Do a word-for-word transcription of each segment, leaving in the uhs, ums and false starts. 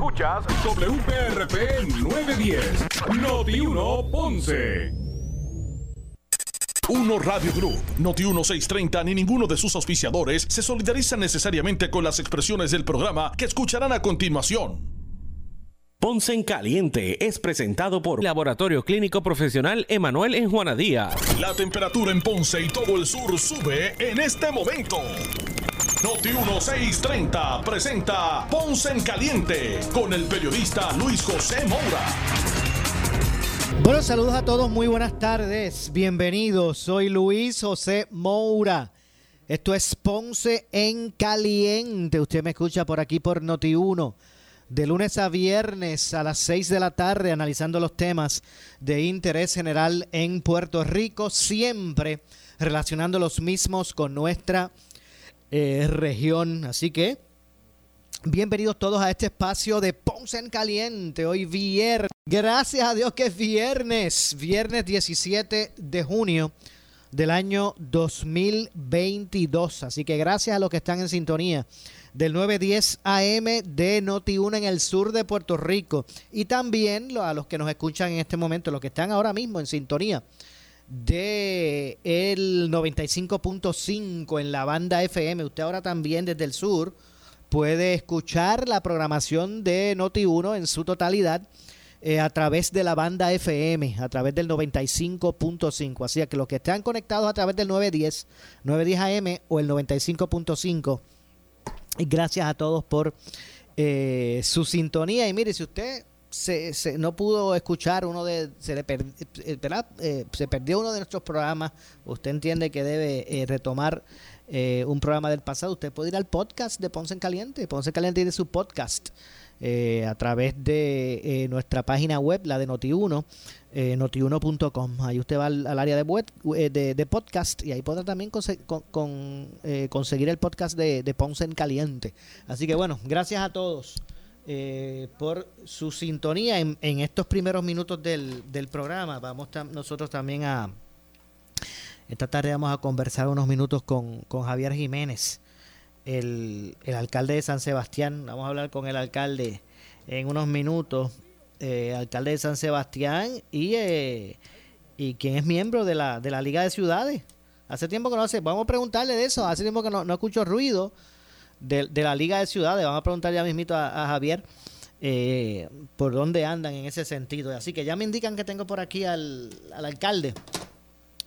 Escuchas W P R P nueve diez, Notiuno Ponce. Uno Radio Group, Notiuno seiscientos treinta ni ninguno de sus auspiciadores se solidarizan necesariamente con las expresiones del programa que escucharán a continuación. Ponce en Caliente es presentado por Laboratorio Clínico Profesional Emanuel en Juana Díaz. La temperatura en Ponce y todo el sur sube en este momento. Notiuno seiscientos treinta presenta Ponce en Caliente con el periodista Luis José Moura. Bueno, saludos a todos, muy buenas tardes, bienvenidos. Soy Luis José Moura. Esto es Ponce en Caliente. Usted me escucha por aquí por Notiuno. De lunes a viernes a las seis de la tarde, analizando los temas de interés general en Puerto Rico, siempre relacionando los mismos con nuestra eh, región. Así que, bienvenidos todos a este espacio de Ponce en Caliente, hoy viernes. Gracias a Dios que es viernes, viernes diecisiete de junio del año dos mil veintidós. Así que gracias a los que están en sintonía del nueve diez A M de Notiuno en el sur de Puerto Rico y también a los que nos escuchan en este momento, los que están ahora mismo en sintonía de el noventa y cinco punto cinco en la banda F M. Usted ahora también desde el sur puede escuchar la programación de Notiuno en su totalidad eh, a través de la banda F M, a través del noventa y cinco punto cinco. Así que los que están conectados a través del nueve diez A M o el noventa y cinco punto cinco, gracias a todos por eh, su sintonía. Y mire, si usted se, se no pudo escuchar uno de se le per, eh, se perdió uno de nuestros programas, usted entiende que debe eh, retomar eh, un programa del pasado, usted puede ir al podcast de Ponce en Caliente. Ponce en Caliente tiene su podcast eh, a través de eh, nuestra página web, la de Notiuno, eh, notiuno punto com. Ahí usted va al, al área de, web, eh, de, de podcast y ahí podrá también conse con, con, eh, conseguir el podcast de, de Ponce en Caliente. Así que bueno, gracias a todos eh, por su sintonía en, en estos primeros minutos del, del programa. Vamos tam nosotros también a... Esta tarde vamos a conversar unos minutos con, con Javier Jiménez, el, el alcalde de San Sebastián. Vamos a hablar con el alcalde en unos minutos. Eh, alcalde de San Sebastián y, eh, y quien es miembro de la de la Liga de Ciudades. Hace tiempo que no hace, vamos a preguntarle de eso, hace tiempo que no, no escucho ruido de, de la Liga de Ciudades. Vamos a preguntarle ya mismito a, a Javier eh, por dónde andan en ese sentido. Así que ya me indican que tengo por aquí al, al alcalde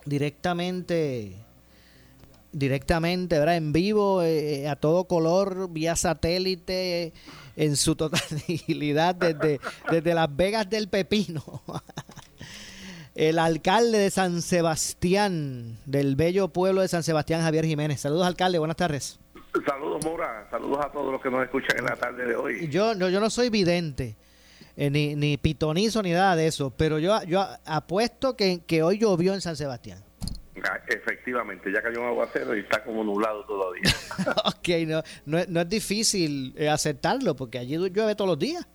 directamente, directamente, ¿verdad? En vivo, eh, a todo color, vía satélite, en su totalidad, desde, desde Las Vegas del Pepino. El alcalde de San Sebastián, del bello pueblo de San Sebastián, Javier Jiménez. Saludos, alcalde, buenas tardes. Saludos, Moura, saludos a todos los que nos escuchan en la tarde de hoy. Yo no, yo no soy vidente, eh, ni, ni pitonizo, ni nada de eso, pero yo, yo apuesto que, que hoy llovió en San Sebastián. Efectivamente, ya cayó un aguacero y está como nublado todavía. Ok, no, no, no es difícil eh, aceptarlo porque allí llueve todos los días.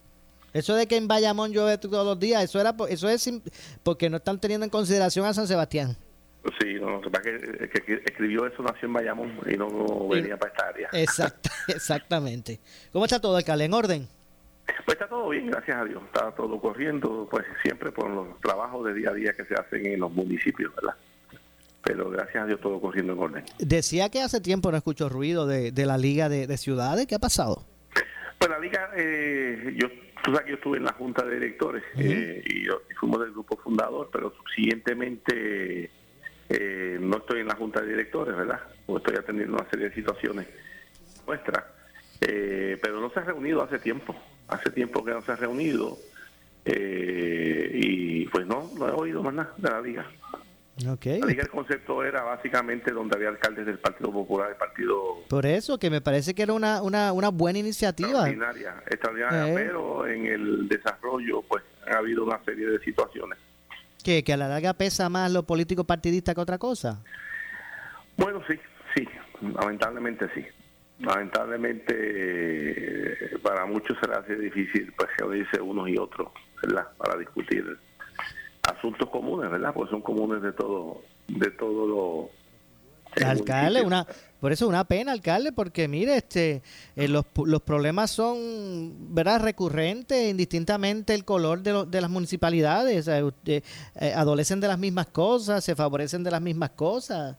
Eso de que en Bayamón llueve todos los días, eso era por, eso es porque no están teniendo en consideración a San Sebastián. Sí, no, no que, que, que escribió eso, nació en Bayamón y no, no venía sí, para esta área. Exacta, exactamente. ¿Cómo está todo, alcalde? ¿En orden? Pues está todo bien, gracias a Dios. Está todo corriendo, pues siempre por los trabajos de día a día que se hacen en los municipios, ¿verdad? Pero gracias a Dios todo corriendo en orden. Decía que hace tiempo no escucho ruido de, de la Liga de, de Ciudades. ¿Qué ha pasado? Pues la Liga, eh, yo, tú sabes que yo estuve en la Junta de Directores uh-huh. eh, y, yo, y fuimos del grupo fundador, pero subsiguientemente eh, no estoy en la Junta de Directores, ¿verdad? O estoy atendiendo una serie de situaciones nuestras. Eh, pero no se ha reunido hace tiempo. Hace tiempo que no se ha reunido eh, y pues no, no he oído más nada de la Liga. Okay. La Liga, el concepto era básicamente donde había alcaldes del Partido Popular, del Partido... Por eso, que me parece que era una, una, una buena iniciativa. Extraordinaria, extraordinaria, eh. pero en el desarrollo pues ha habido una serie de situaciones. ¿Qué? ¿Que a la larga pesa más lo político partidista que otra cosa? Bueno, sí, sí, lamentablemente sí. Lamentablemente para muchos se le hace difícil pues reunirse unos y otros, ¿verdad? Para discutir asuntos comunes, ¿verdad? Pues son comunes de todo, de todos Alcalde, una, por eso es una pena, alcalde, porque mire, este, eh, los, los problemas son, ¿verdad?, recurrentes, indistintamente el color de, lo, de las municipalidades. Eh, eh, eh, adolecen de las mismas cosas, se favorecen de las mismas cosas.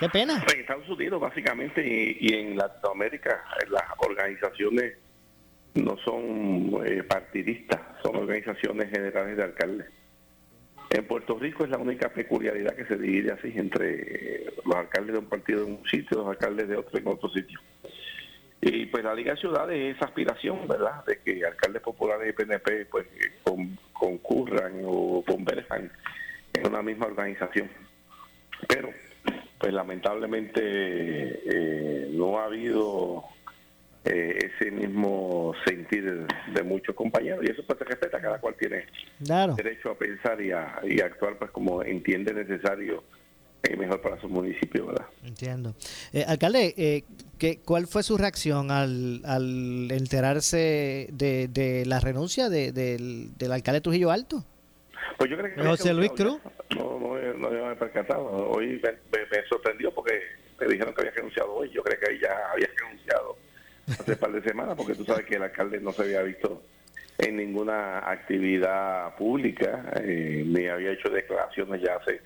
Qué pena. En Estados Unidos, básicamente, y, y en Latinoamérica, las organizaciones no son eh, partidistas, son organizaciones generales de alcaldes. En Puerto Rico es la única peculiaridad que se divide así entre los alcaldes de un partido en un sitio, los alcaldes de otro en otro sitio. Y pues la Liga de Ciudades es esa aspiración, ¿verdad?, de que alcaldes populares y P N P pues con, concurran o converjan en una misma organización. Pero pues lamentablemente eh, no ha habido eh, ese mismo sentir de muchos compañeros, y eso pues se respeta, cada cual tiene claro. derecho a pensar y a y a actuar pues como entiende necesario y mejor para su municipio, ¿verdad? Entiendo. Eh, alcalde, eh, ¿qué, ¿cuál fue su reacción al, al enterarse de, de la renuncia de, de, del, del alcalde Trujillo Alto? Pues yo creo que José Luis Cruz. No, no, no, no me he percatado. Hoy me, me, me sorprendió porque me dijeron que había renunciado hoy. Yo creo que ya había renunciado hace un par de semanas, porque tú sabes que el alcalde no se había visto en ninguna actividad pública, eh, ni había hecho declaraciones ya hace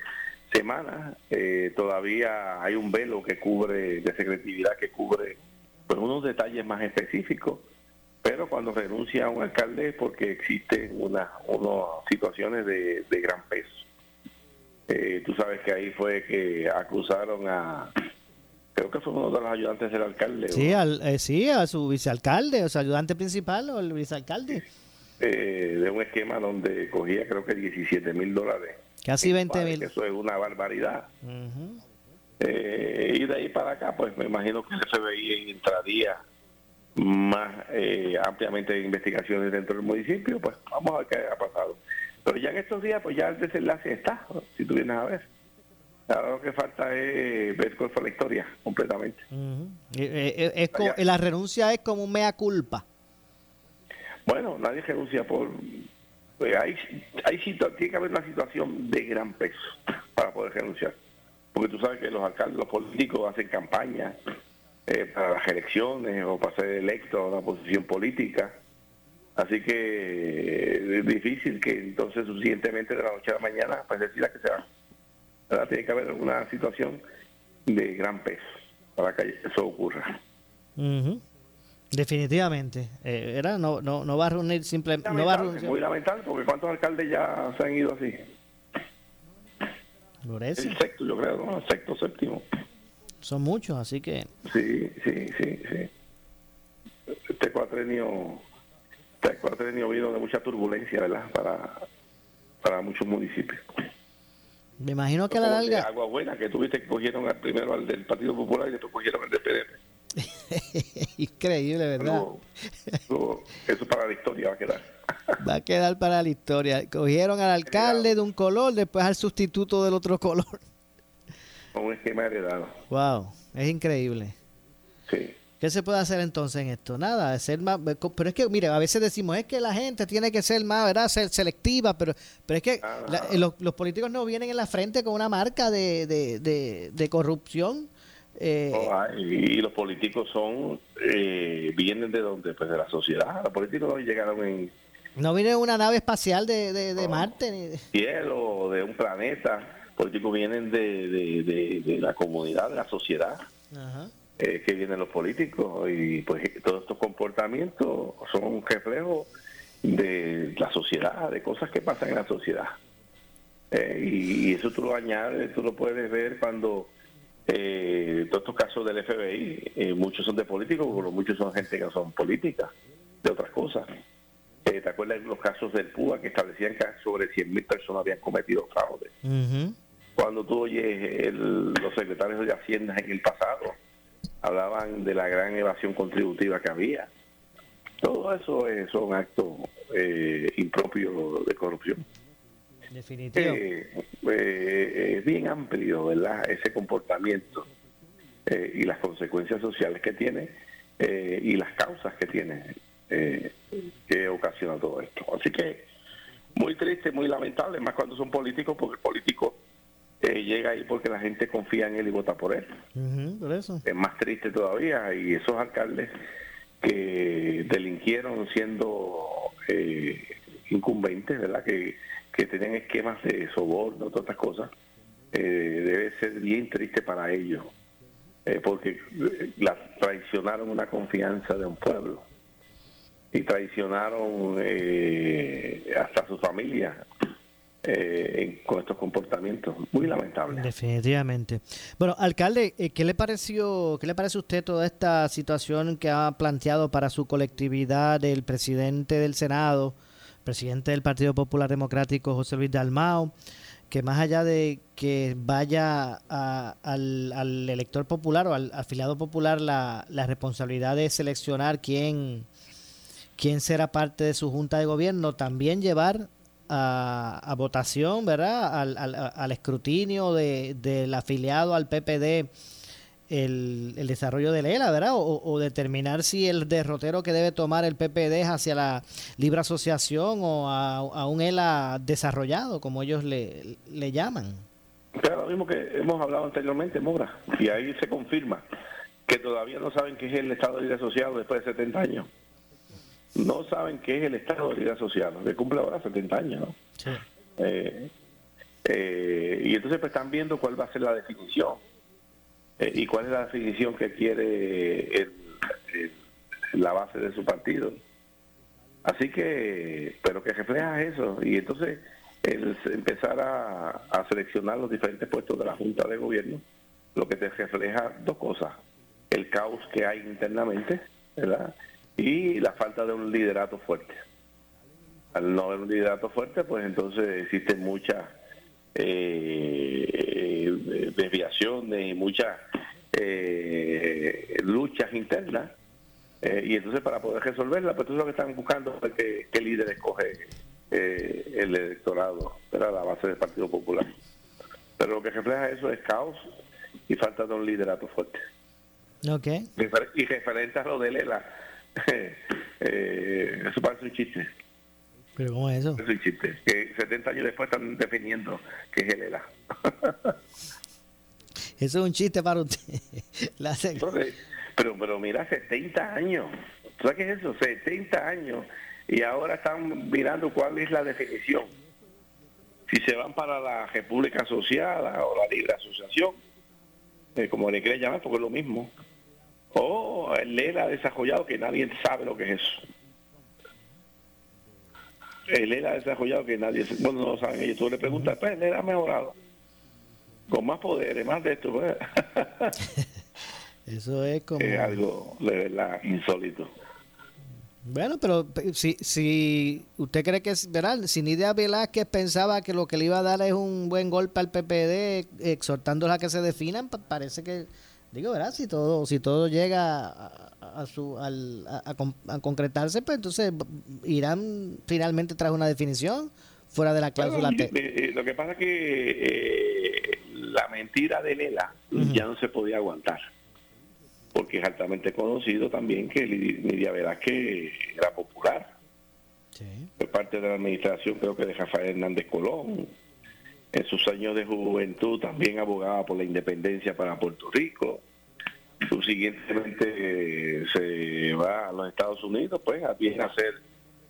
semanas. Eh, todavía hay un velo que cubre, de secretividad que cubre pues unos detalles más específicos. Pero cuando renuncia a un alcalde es porque existen unas unas situaciones de, de gran peso. Eh, tú sabes que ahí fue que acusaron a, creo que fue uno de los ayudantes del alcalde. Sí, ¿no? al, eh, sí a su vicealcalde, o su ayudante principal o el vicealcalde. Eh, de un esquema donde cogía creo que diecisiete mil dólares. Casi veinte mil. Eso es una barbaridad. Uh-huh. Eh, y de ahí para acá, pues me imagino que el F B I entraría más eh, ampliamente investigaciones dentro del municipio, pues vamos a ver qué ha pasado. Pero ya en estos días, pues ya el desenlace está, ¿no?, si tú vienes a ver. Ahora lo que falta es ver cuál fue la historia completamente. Uh-huh. eh, eh, es co- la renuncia es como un mea culpa. Bueno, nadie renuncia por... Pues hay, hay tiene que haber una situación de gran peso para poder renunciar. Porque tú sabes que los alcaldes, los políticos hacen campaña Eh, para las elecciones o para ser electo a una posición política. Así que es difícil que entonces suficientemente de la noche a la mañana pues decida que se va. Ahora tiene que haber una situación de gran peso para que eso ocurra. Uh-huh. Definitivamente. Eh, era no no no va a reunir simplemente. No va a reunir. Muy lamentable, porque ¿cuántos alcaldes ya se han ido así? ¿Lorece? El sexto, yo creo, ¿no? El sexto, séptimo. Son muchos, así que... Sí, sí, sí, sí. Este cuatrenio, este cuatrenio vino de mucha turbulencia, ¿verdad?, para, para muchos municipios. Me imagino que a la larga... Agua buena, que tuviste que cogieron al primero al del Partido Popular y después cogieron al del P D P. Increíble, ¿verdad? No, no, eso para la historia va a quedar. Va a quedar para la historia. Cogieron al alcalde de un color, después al sustituto del otro color. Un esquema heredado. Wow, es increíble. Sí. ¿Qué se puede hacer entonces en esto? Nada, ser más, pero es que mire, a veces decimos es que la gente tiene que ser más, ¿verdad?, ser selectiva, pero pero es que ah, la, los, los políticos no vienen en la frente con una marca de de, de, de corrupción. Eh, oh, y los políticos son eh, vienen de donde, pues de la sociedad. Los políticos no llegaron en no viene una nave espacial de de, de no, Marte ni de cielo, de un planeta. Políticos vienen de, de, de, de la comunidad, de la sociedad. Ajá. Eh, que vienen los políticos, y pues todos estos comportamientos son un reflejo de la sociedad, de cosas que pasan en la sociedad. Eh, y, y eso tú lo añades, tú lo puedes ver cuando eh, todos estos casos del F B I, eh, muchos son de políticos, pero muchos son gente que no son políticas, de otras cosas. Eh, ¿Te acuerdas de los casos del P U A que establecían que sobre cien mil personas habían cometido fraude? Uh-huh. Cuando tú oyes el, los secretarios de Hacienda en el pasado, hablaban de la gran evasión contributiva que había. Todo eso es, son actos eh, impropios de corrupción. Definitivo. Eh, eh, es bien amplio, ¿verdad?, ese comportamiento eh, y las consecuencias sociales que tiene eh, y las causas que tiene eh, que ocasiona todo esto. Así que muy triste, muy lamentable, más cuando son políticos, porque el político eh, llega ahí porque la gente confía en él y vota por él. Uh-huh, por eso. Es más triste todavía, y esos alcaldes que delinquieron siendo eh, incumbentes, ¿verdad? Que, que tienen esquemas de soborno, todas estas cosas, eh, debe ser bien triste para ellos, eh, porque la, traicionaron una confianza de un pueblo y traicionaron eh, hasta su familia. Eh, con estos comportamientos muy lamentables. Definitivamente. Bueno, alcalde, ¿qué le pareció, qué le parece a usted toda esta situación que ha planteado para su colectividad el presidente del Senado, presidente del Partido Popular Democrático, José Luis Dalmau, que más allá de que vaya a, al, al elector popular o al afiliado popular la, la responsabilidad de seleccionar quién, quién será parte de su junta de gobierno, también llevar A, a votación, ¿verdad? Al, al, al escrutinio de, del afiliado al P P D el, el desarrollo del E L A, ¿verdad? O, o determinar si el derrotero que debe tomar el P P D es hacia la libre asociación o a, a un E L A desarrollado, como ellos le, le llaman. Claro, lo mismo que hemos hablado anteriormente, Moura, y ahí se confirma que todavía no saben qué es el Estado Libre Asociado después de setenta años. No saben qué es el Estado de Liga Social, que cumple ahora setenta años, ¿no? Sí. Eh, eh, y entonces pues están viendo cuál va a ser la definición eh, y cuál es la definición que quiere el, el, la base de su partido. Así que, pero que refleja eso. Y entonces el empezar a, a seleccionar los diferentes puestos de la Junta de Gobierno, lo que te refleja dos cosas: el caos que hay internamente, ¿verdad?, y la falta de un liderato fuerte. Al no haber un liderato fuerte, pues entonces existe mucha eh, desviaciones y muchas eh, luchas internas, eh, y entonces para poder resolverla, pues eso es lo que están buscando, qué, qué líder escoge eh, el electorado, era la base del Partido Popular. Pero lo que refleja eso es caos y falta de un liderato fuerte. Okay. Y referente a lo de Lela, Eh, eh, eso parece un chiste. ¿Pero cómo es eso? Es un chiste. Que setenta años después están definiendo que es el E L A. Eso es un chiste para usted. La Entonces, pero pero mira, setenta años. ¿Sabes qué es eso? setenta años. Y ahora están mirando cuál es la definición. Si se van para la República Asociada o la Libre Asociación, eh, como le quieren llamar, porque es lo mismo. O oh, el E L A desarrollado, que nadie sabe lo que es eso. El E L A desarrollado que nadie... Bueno, no lo saben ellos. Tú le preguntas, pues el E L A ha mejorado. Con más poderes, más de esto. Pues. Eso es como... Es algo de verdad insólito. Bueno, pero si si usted cree que es verdad, si Nydia Velázquez pensaba que lo que le iba a dar es un buen golpe al P P D, exhortándola a que se definan, parece que... Digo, ¿verdad? Si todo si todo llega a, a su al, a, a, a concretarse, pues entonces irán finalmente tras una definición fuera de la cláusula T. Bueno, lo que pasa es que eh, la mentira de Lela uh-huh. ya no se podía aguantar, porque es altamente conocido también que Nydia Velázquez era popular. Sí. Por parte de la administración, creo que de Rafael Hernández Colón. En sus años de juventud también abogaba por la independencia para Puerto Rico. Subsiguientemente eh, se va a los Estados Unidos, pues viene a ser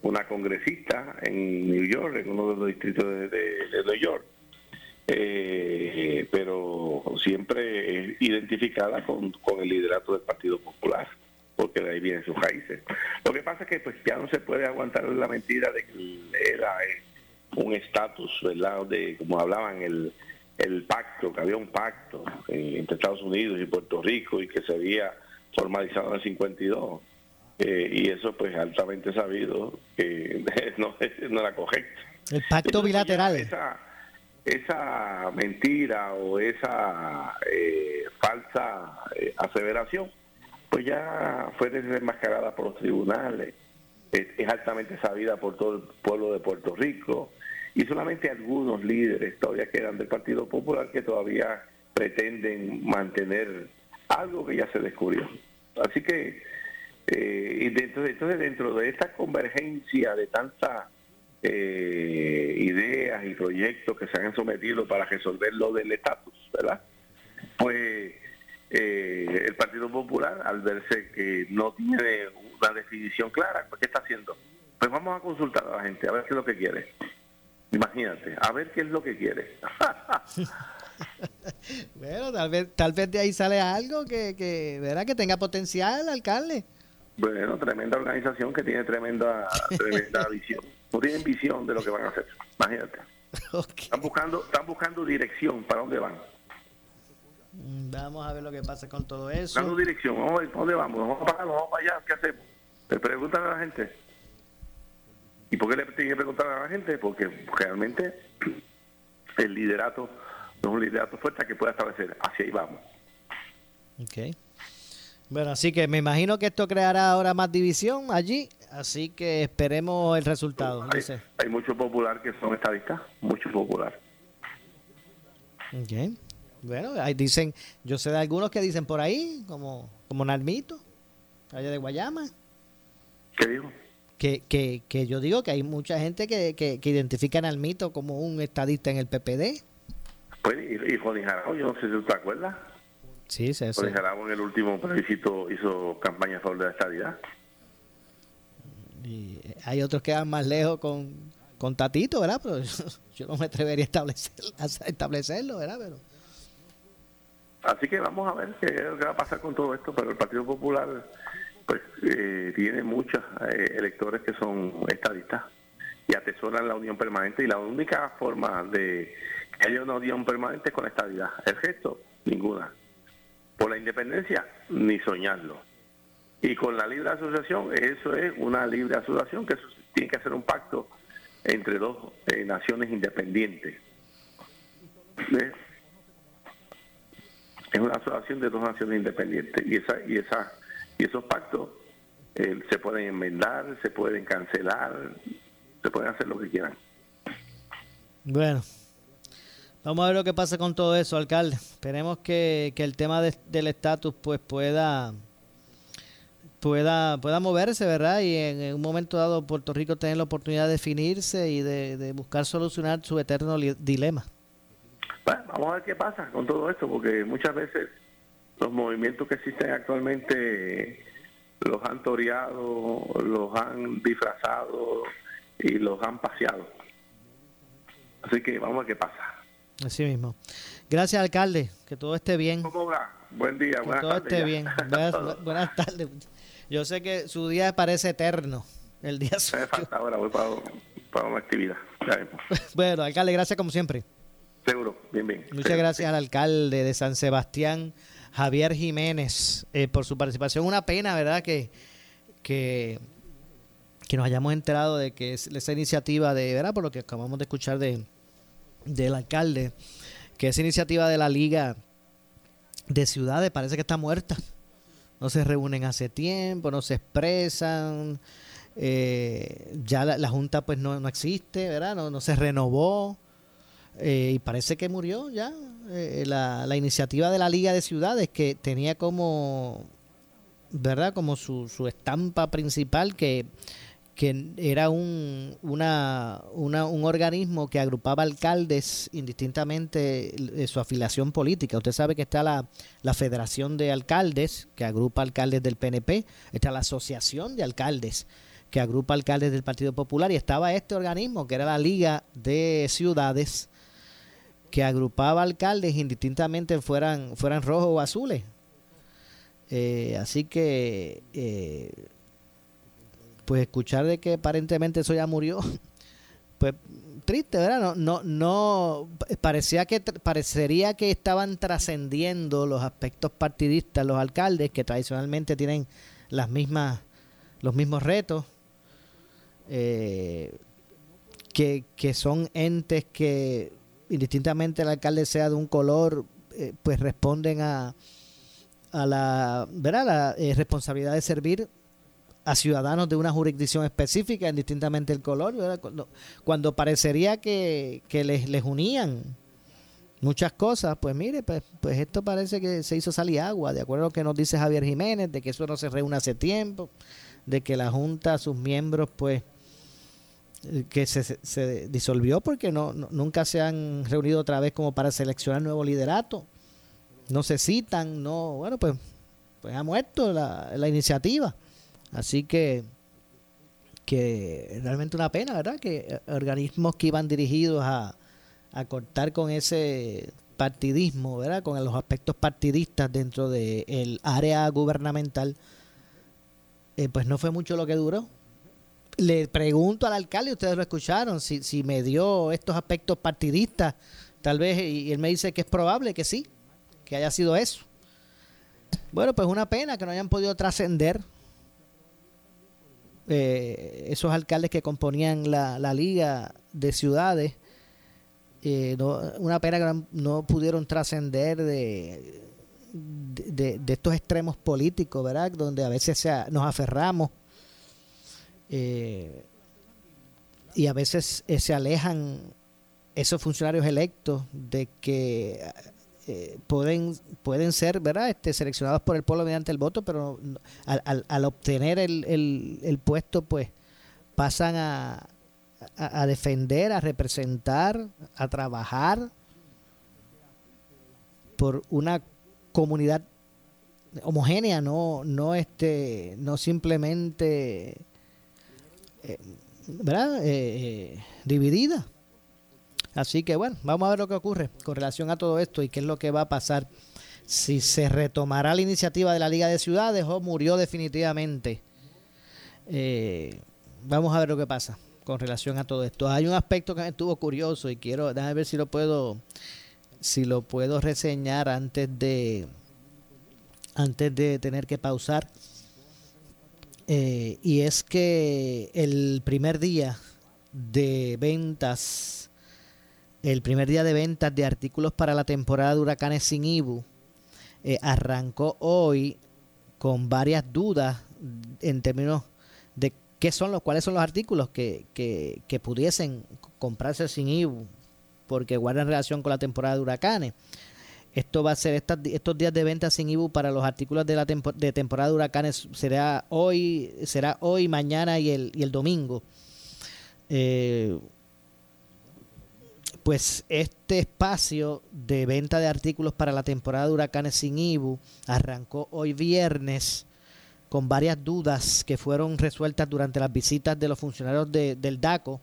una congresista en New York, en uno de los distritos de, de, de New York. Eh, pero siempre identificada con, con el liderato del Partido Popular, porque de ahí vienen sus raíces. Lo que pasa es que pues ya no se puede aguantar la mentira de que era... un estatus, ¿verdad?, de como hablaban el, el pacto, que había un pacto eh, entre Estados Unidos y Puerto Rico y que se había formalizado en el cincuenta y dos, eh, y eso pues altamente sabido que eh, no, no era correcto. El pacto Entonces, bilateral. Esa, esa mentira o esa eh, falsa eh, aseveración, pues ya fue desenmascarada por los tribunales, es, es altamente sabida por todo el pueblo de Puerto Rico. Y solamente algunos líderes todavía quedan del Partido Popular que todavía pretenden mantener algo que ya se descubrió. Así que, eh, y dentro, entonces dentro de esta convergencia de tanta eh, ideas y proyectos que se han sometido para resolver lo del estatus, ¿verdad? Pues eh, el Partido Popular, al verse que no tiene una definición clara, pues, ¿qué está haciendo? Pues vamos a consultar a la gente, a ver qué es lo que quiere. Imagínate, a ver qué es lo que quiere. Bueno, tal vez, tal vez de ahí sale algo que, que, ¿verdad? Que tenga potencial, alcalde. Bueno, tremenda organización que tiene tremenda, tremenda visión. No tienen visión de lo que van a hacer. Imagínate. Okay. Están buscando, están buscando dirección para dónde van. Vamos a ver lo que pasa con todo eso. Dando dirección, vamos a ver, ¿dónde vamos? ¿Vamos para acá? ¿Vamos para allá? ¿Qué hacemos? Le preguntan a la gente. ¿Y por qué le tienen que preguntar a la gente? Porque realmente el liderato no es un liderato fuerte que pueda establecer. Hacia ahí vamos. Ok. Bueno, así que me imagino que esto creará ahora más división allí, así que esperemos el resultado. Hay, no sé. Hay muchos populares que son estadistas, muchos populares. Okay. Bueno, ahí dicen, yo sé de algunos que dicen por ahí, como como Narmito, allá de Guayama. ¿Qué dijo? Que, que, que yo digo que hay mucha gente que, que, que identifica a Narmito como un estadista en el P P D. Pues, y, y Joni Jarabo, yo no sé si tú te acuerdas. Sí, sí, sí. José Jarabo en el último plebiscito hizo campaña a favor de la estadidad. Y hay otros que van más lejos con, con Tatito, ¿verdad? Pero yo, yo no me atrevería a, establecer, a establecerlo, ¿verdad? Pero... Así que vamos a ver qué, qué va a pasar con todo esto, pero el Partido Popular pues eh, tiene muchos eh, electores que son estadistas y atesoran la unión permanente, y la única forma de que haya una unión permanente es con la estadidad. El resto, ninguna. Por la independencia, ni soñarlo. Y con la libre asociación, eso es una libre asociación que tiene que hacer un pacto entre dos eh, naciones independientes. ¿Ves? Es una asociación de dos naciones independientes. Y esa y esa y esos pactos eh, se pueden enmendar, se pueden cancelar, se pueden hacer lo que quieran. Bueno. Vamos a ver lo que pasa con todo eso, alcalde. Esperemos que, que el tema de, del estatus pues pueda, pueda, pueda moverse, ¿verdad? Y en, en un momento dado Puerto Rico tenga la oportunidad de definirse y de, de buscar solucionar su eterno li- dilema. Bueno, vamos a ver qué pasa con todo esto, porque muchas veces los movimientos que existen actualmente los han toreado, los han disfrazado y los han paseado. Así que vamos a ver qué pasa. Así mismo. Gracias, alcalde. Que todo esté bien. ¿Cómo va? Buen día. Que todo esté bien. Buenas, buenas tardes. Yo sé que su día parece eterno. El día suyo. Me falta ahora, voy para, para una actividad. Bueno, alcalde, gracias como siempre. Seguro. Bien, bien. Muchas sí, gracias sí. al alcalde de San Sebastián, Javier Jiménez, eh, por su participación. Una pena, ¿verdad? Que... que que nos hayamos enterado de que esa iniciativa de, ¿verdad? Por lo que acabamos de escuchar de del alcalde, que esa iniciativa de la Liga de Ciudades parece que está muerta. No se reúnen hace tiempo, no se expresan, eh, ya la, la Junta pues no, no existe, ¿verdad? No, no se renovó eh, y parece que murió ya eh, la, la iniciativa de la Liga de Ciudades, que tenía como, ¿verdad? Como su, su estampa principal que... que era un, una, una, un organismo que agrupaba alcaldes indistintamente de su afiliación política. Usted sabe que está la, la Federación de Alcaldes, que agrupa alcaldes del P N P, está la Asociación de Alcaldes, que agrupa alcaldes del Partido Popular, y estaba este organismo, que era la Liga de Ciudades, que agrupaba alcaldes indistintamente fueran, fueran rojos o azules. Eh, así que... Eh, pues escuchar de que aparentemente eso ya murió, pues triste, ¿verdad? No, no, no parecía que parecería que estaban trascendiendo los aspectos partidistas, los alcaldes que tradicionalmente tienen las mismas, los mismos retos, eh, que, que son entes que indistintamente el alcalde sea de un color, eh, pues responden a, a la, ¿verdad? La eh, responsabilidad de servir a ciudadanos de una jurisdicción específica, indistintamente el color, ¿verdad? Cuando, cuando parecería que, que les, les unían muchas cosas, pues mire, pues, pues esto parece que se hizo sal y agua, de acuerdo a lo que nos dice Javier Jiménez, de que eso no se reúne hace tiempo, de que la Junta, sus miembros, pues que se, se disolvió porque no, no nunca se han reunido otra vez como para seleccionar nuevo liderato. No se citan, no, bueno, pues, pues ha muerto la, la iniciativa. Así que, que realmente una pena, ¿verdad? Que organismos que iban dirigidos a, a cortar con ese partidismo, ¿verdad? Con los aspectos partidistas dentro del área gubernamental, eh, pues no fue mucho lo que duró. Le pregunto al alcalde, ustedes lo escucharon, si, si me dio estos aspectos partidistas, tal vez, y él me dice que es probable que sí, que haya sido eso. Bueno, pues una pena que no hayan podido trascender eh, esos alcaldes que componían la, la Liga de Ciudades. Eh, no, una pena que no pudieron trascender de, de, de estos extremos políticos, ¿verdad? Donde a veces se, nos aferramos. Eh, y a veces eh, se alejan esos funcionarios electos de que eh, pueden pueden ser, ¿verdad?, este, seleccionados por el pueblo mediante el voto, pero al, al, al obtener el, el, el puesto, pues pasan a, a, a defender, a representar, a trabajar por una comunidad homogénea, no no este no simplemente Eh, ¿verdad? Eh, eh, dividida. Así que bueno, vamos a ver lo que ocurre con relación a todo esto y qué es lo que va a pasar, si se retomará la iniciativa de la Liga de Ciudades o murió definitivamente. Eh, vamos a ver lo que pasa con relación a todo esto. Hay un aspecto que me estuvo curioso y quiero, déjame ver si lo puedo si lo puedo reseñar antes de antes de tener que pausar. Eh, y es que el primer día de ventas, el primer día de ventas de artículos para la temporada de huracanes sin I B U eh, arrancó hoy con varias dudas en términos de qué son los, cuáles son los artículos que, que, que pudiesen comprarse sin I B U porque guardan relación con la temporada de huracanes. Esto va a ser esta, estos días de venta sin I B U para los artículos de la tempo, de temporada de huracanes. Será hoy, será hoy, mañana y el, y el domingo. Eh, pues este espacio de venta de artículos para la temporada de huracanes sin I B U arrancó hoy viernes con varias dudas que fueron resueltas durante las visitas de los funcionarios de, del DACO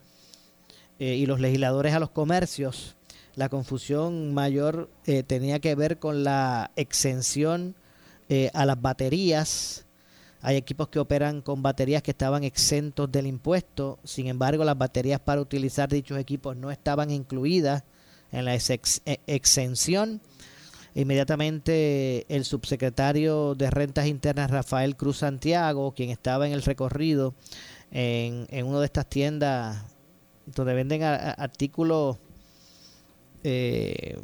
eh, y los legisladores a los comercios. La confusión mayor eh, tenía que ver con la exención eh, a las baterías. Hay equipos que operan con baterías que estaban exentos del impuesto. Sin embargo, las baterías para utilizar dichos equipos no estaban incluidas en la ex- exención. Inmediatamente el subsecretario de Rentas Internas, Rafael Cruz Santiago, quien estaba en el recorrido en, en una de estas tiendas donde venden a, a, artículos Eh,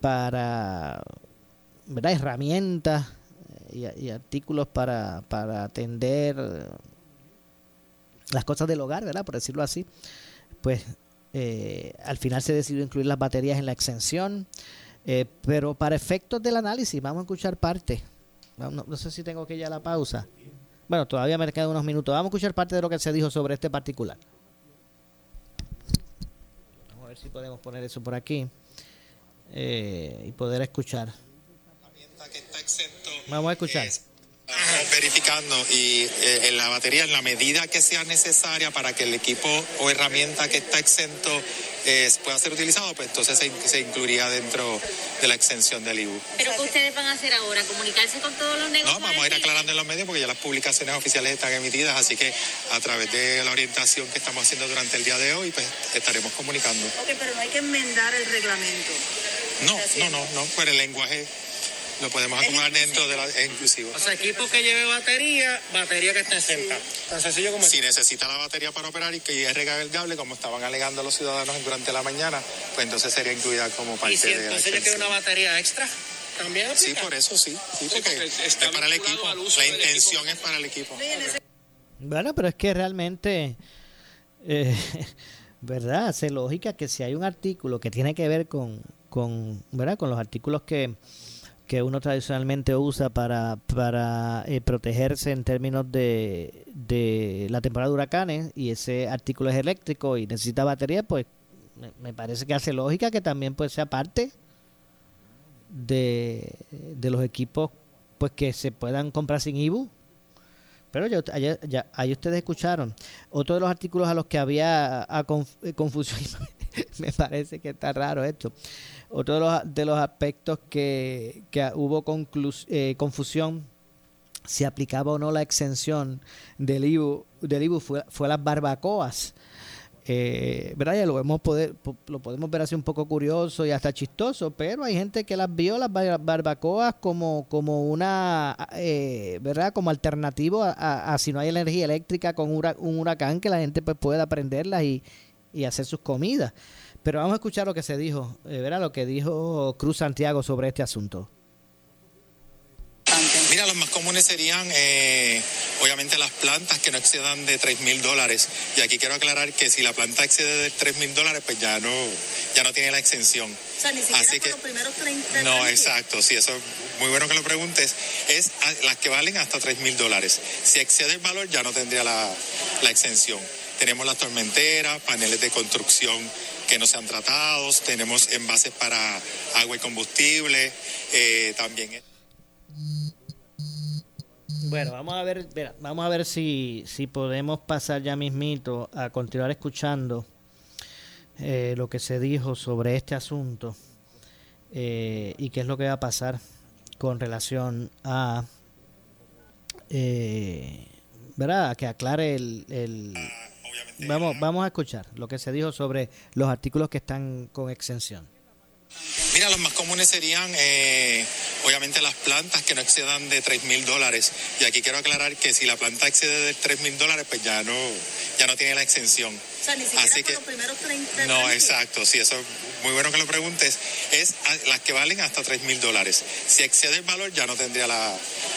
para, ¿verdad?, herramientas y, y artículos para, para atender las cosas del hogar, ¿verdad?, por decirlo así, pues eh, al final se decidió incluir las baterías en la exención, eh, pero para efectos del análisis, vamos a escuchar parte, no, no sé si tengo que ya la pausa, bueno, todavía me quedan unos minutos, vamos a escuchar parte de lo que se dijo sobre este particular. Si podemos poner eso por aquí eh, y poder escuchar. Que está exento, vamos a escuchar. Es, estamos verificando y eh, en la batería, en la medida que sea necesaria para que el equipo o herramienta que está exento eh, pueda ser utilizado, pues entonces se, se incluiría dentro de la exención del I B U. ¿Pero qué ustedes van a hacer ahora? ¿Comunicarse con todos los negocios? No, vamos a ir aclarando en los medios porque ya las publicaciones oficiales están emitidas, así que a través de la orientación que estamos haciendo durante el día de hoy, pues estaremos comunicando. Ok, pero no hay que enmendar el reglamento. No, no, no, no, pero el lenguaje lo podemos acomodar dentro de la... Es inclusivo. O sea, equipo que lleve batería, batería que esté exenta. Tan sencillo como... Si necesita la batería para operar y que es recargable, como estaban alegando los ciudadanos durante la mañana, pues entonces sería incluida como parte de... ¿Y si entonces yo quiero una batería extra? ¿También aplica? Sí, por eso sí. Sí, porque, sí, porque es para el equipo. La intención equipo. Es para el equipo. Bueno, pero es que realmente... Eh, ¿verdad? Hace lógica que si hay un artículo que tiene que ver con... con, ¿verdad?, con los artículos que... que uno tradicionalmente usa para, para eh, protegerse en términos de, de la temporada de huracanes, y ese artículo es eléctrico y necesita batería, pues me, me parece que hace lógica que también pues sea parte de, de los equipos pues que se puedan comprar sin I B U. Pero ya, ya, ya, ahí ustedes escucharon. Otro de los artículos a los que había a, a conf, confusión, me parece que está raro esto. Otro de los, de los aspectos que, que hubo conclus, eh, confusión, si aplicaba o no la exención del I B U, del I B U fue, fue las barbacoas. Eh, ¿verdad? Ya lo, hemos poder, lo podemos ver así un poco curioso y hasta chistoso, pero hay gente que las vio, las barbacoas, como, como una eh, ¿verdad? Como alternativo a, a, a si no hay energía eléctrica con un huracán, que la gente pues pueda prenderlas y, y hacer sus comidas. Pero vamos a escuchar lo que se dijo, eh, ¿verdad? Lo que dijo Cruz Santiago sobre este asunto. Mira, los más comunes serían, eh, obviamente, las plantas que no excedan de tres mil dólares. Y aquí quiero aclarar que si la planta excede de tres mil dólares, pues ya no, ya no tiene la exención. O sea, ni siquiera así que, los primeros treinta. No, exacto. Sí, eso es muy bueno que lo preguntes. Es a, las que valen hasta tres mil dólares. Si excede el valor, ya no tendría la, la exención. Tenemos las tormenteras, paneles de construcción que no sean tratados, tenemos envases para agua y combustible, eh, también... Bueno, vamos a ver, vamos a ver si, si podemos pasar ya mismito a continuar escuchando eh, lo que se dijo sobre este asunto eh, y qué es lo que va a pasar con relación a eh, ¿verdad? Que aclare el, el vamos, vamos a escuchar lo que se dijo sobre los artículos que están con exención. Mira, los más comunes serían, eh, obviamente, las plantas que no excedan de tres mil dólares. Y aquí quiero aclarar que si la planta excede de tres mil dólares, pues ya no, ya no tiene la exención. O sea, ni siquiera así que, los primeros treinta. No, exacto. Sí, eso es muy bueno que lo preguntes. Es a, las que valen hasta tres mil dólares. Si excede el valor, ya no tendría la,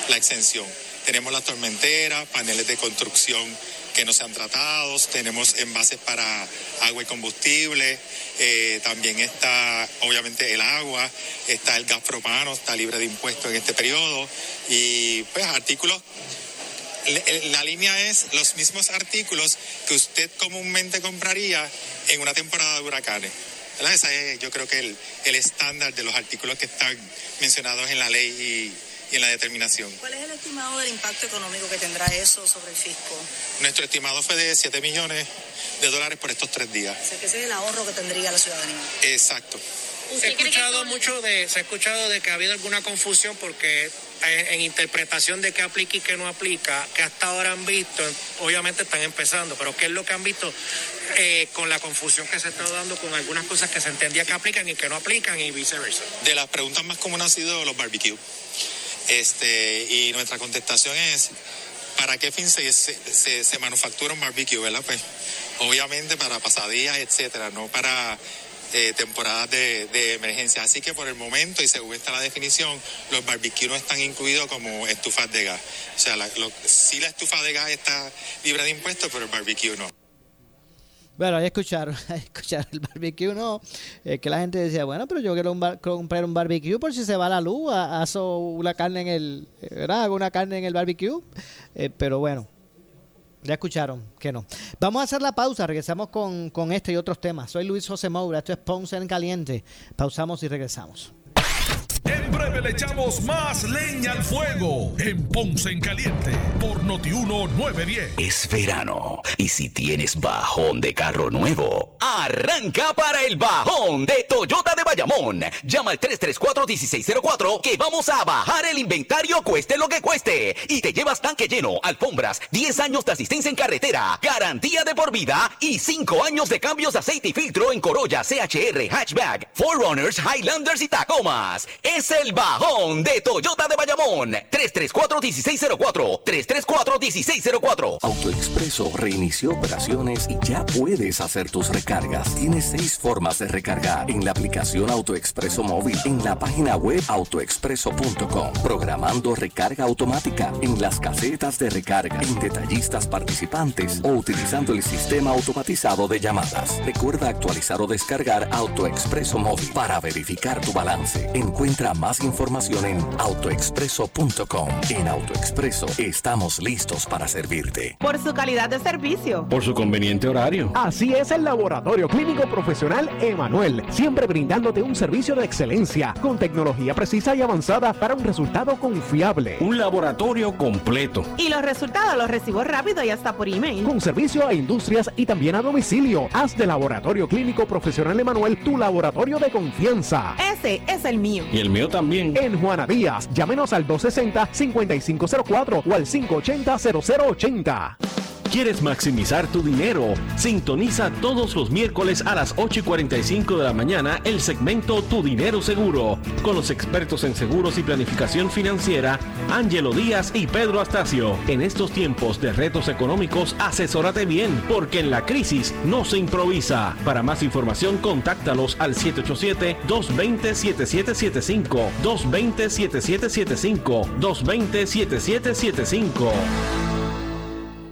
la exención. Tenemos las tormenteras, paneles de construcción que no sean tratados, tenemos envases para agua y combustible, eh, también está obviamente el agua, está el gas propano, está libre de impuestos en este periodo, y pues artículos, la línea es los mismos artículos que usted comúnmente compraría en una temporada de huracanes. ¿Verdad? Ese es, yo creo que el, el estándar de los artículos que están mencionados en la ley y... y en la determinación. ¿Cuál es el estimado del impacto económico que tendrá eso sobre el fisco? Nuestro estimado fue de siete millones de dólares por estos tres días. O sea, que ese es el ahorro que tendría la ciudadanía. Exacto. Se ha escuchado mucho de, se ha escuchado de que ha habido alguna confusión porque en, en interpretación de qué aplica y qué no aplica, que hasta ahora han visto, obviamente están empezando, pero qué es lo que han visto eh, con la confusión que se está dando con algunas cosas que se entendía que aplican y que no aplican y viceversa. De las preguntas más comunes han sido los barbecues. Este, y nuestra contestación es, ¿para qué fin se, se, se, se manufactura un barbecue? ¿Verdad? Pues obviamente para pasadías, etcétera, no para eh, temporadas de, de emergencia. Así que por el momento, y según está la definición, los barbecues no están incluidos como estufas de gas. O sea, la, lo, sí la estufa de gas está libre de impuestos, pero el barbecue no. Bueno, ahí escucharon, ahí escucharon el barbecue, ¿no? Eh, que la gente decía, bueno, pero yo quiero un bar, comprar un barbecue por si se va la luz, hago una carne en el, ¿verdad? Hago una carne en el barbecue, eh, pero bueno, ya escucharon que no. Vamos a hacer la pausa, regresamos con, con este y otros temas. Soy Luis José Moura, esto es Ponce en Caliente. Pausamos y regresamos. En breve le echamos más leña al fuego en Ponce en Caliente por Notiuno nueve diez. Es verano y si tienes bajón de carro nuevo, arranca para el bajón de Toyota de Bayamón. Llama al tres tres cuatro, uno seis cero cuatro que vamos a bajar el inventario cueste lo que cueste. Y te llevas tanque lleno, alfombras, diez años de asistencia en carretera, garantía de por vida y cinco años de cambios de aceite y filtro en Corolla, C H R, Hatchback, cuatro Runners, Highlanders y Tacomas. Es el bajón de Toyota de Bayamón. tres tres cuatro, uno seis cero cuatro. tres tres cuatro, uno seis cero cuatro. AutoExpreso reinició operaciones y ya puedes hacer tus recargas. Tienes seis formas de recargar. En la aplicación AutoExpreso móvil, en la página web autoexpreso punto com, programando recarga automática, en las casetas de recarga, en detallistas participantes o utilizando el sistema automatizado de llamadas. Recuerda actualizar o descargar AutoExpreso móvil para verificar tu balance. Encuentra más Más información en autoexpreso punto com. En AutoExpreso estamos listos para servirte. Por su calidad de servicio. Por su conveniente horario. Así es el Laboratorio Clínico Profesional Emanuel. Siempre brindándote un servicio de excelencia, con tecnología precisa y avanzada para un resultado confiable. Un laboratorio completo. Y los resultados los recibo rápido y hasta por email. Con servicio a industrias y también a domicilio. Haz de Laboratorio Clínico Profesional Emanuel tu laboratorio de confianza. Ese es el mío. Y el mío también. En Juana Díaz, llámenos al dos sesenta, cincuenta y cinco cero cuatro o al cinco ochenta, cero cero ochenta. ¿Quieres maximizar tu dinero? Sintoniza todos los miércoles a las ocho y cuarenta y cinco de la mañana el segmento Tu Dinero Seguro, con los expertos en seguros y planificación financiera, Ángelo Díaz y Pedro Astacio. En estos tiempos de retos económicos, asesórate bien, porque en la crisis no se improvisa. Para más información, contáctalos al siete ocho siete, dos dos cero, siete siete siete cinco, dos dos cero, siete siete siete cinco, dos dos cero, siete siete siete cinco.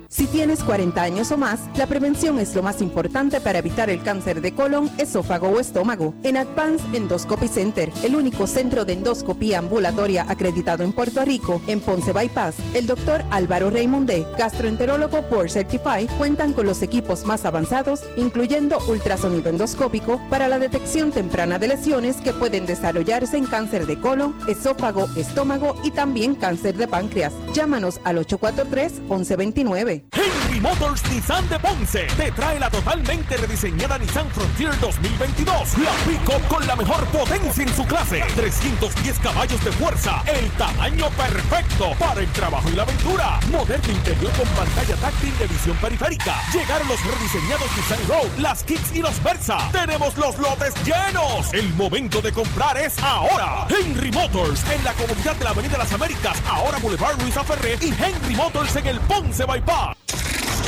Si tienes cuarenta años o más, la prevención es lo más importante para evitar el cáncer de colon, esófago o estómago. En Advanced Endoscopy Center, el único centro de endoscopía ambulatoria acreditado en Puerto Rico, en Ponce Bypass, el doctor Álvaro Raymondé, gastroenterólogo Board Certified, cuentan con los equipos más avanzados, incluyendo ultrasonido endoscópico, para la detección temprana de lesiones que pueden desarrollarse en cáncer de colon, esófago, estómago y también cáncer de páncreas. Llámanos al ocho cuatro tres, once veintinueve. Henry Motors Nissan de Ponce te trae la totalmente rediseñada Nissan Frontier dos mil veintidós, la pick-up con la mejor potencia en su clase, trescientos diez caballos de fuerza, el tamaño perfecto para el trabajo y la aventura, moderno interior con pantalla táctil de visión periférica. Llegaron los rediseñados Nissan Rogue, las Kicks y los Versa. Tenemos los lotes llenos, el momento de comprar es ahora. Henry Motors en la comunidad de la Avenida Las Américas, ahora Boulevard Luisa Ferré, y Henry Motors en el Ponce Bypass.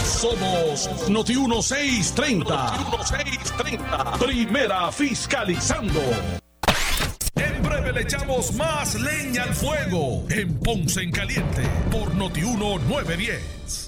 Somos Notiuno seiscientos treinta. Notiuno seiscientos treinta. Primera fiscalizando. En breve le echamos más leña al fuego en Ponce en Caliente por Notiuno nueve diez.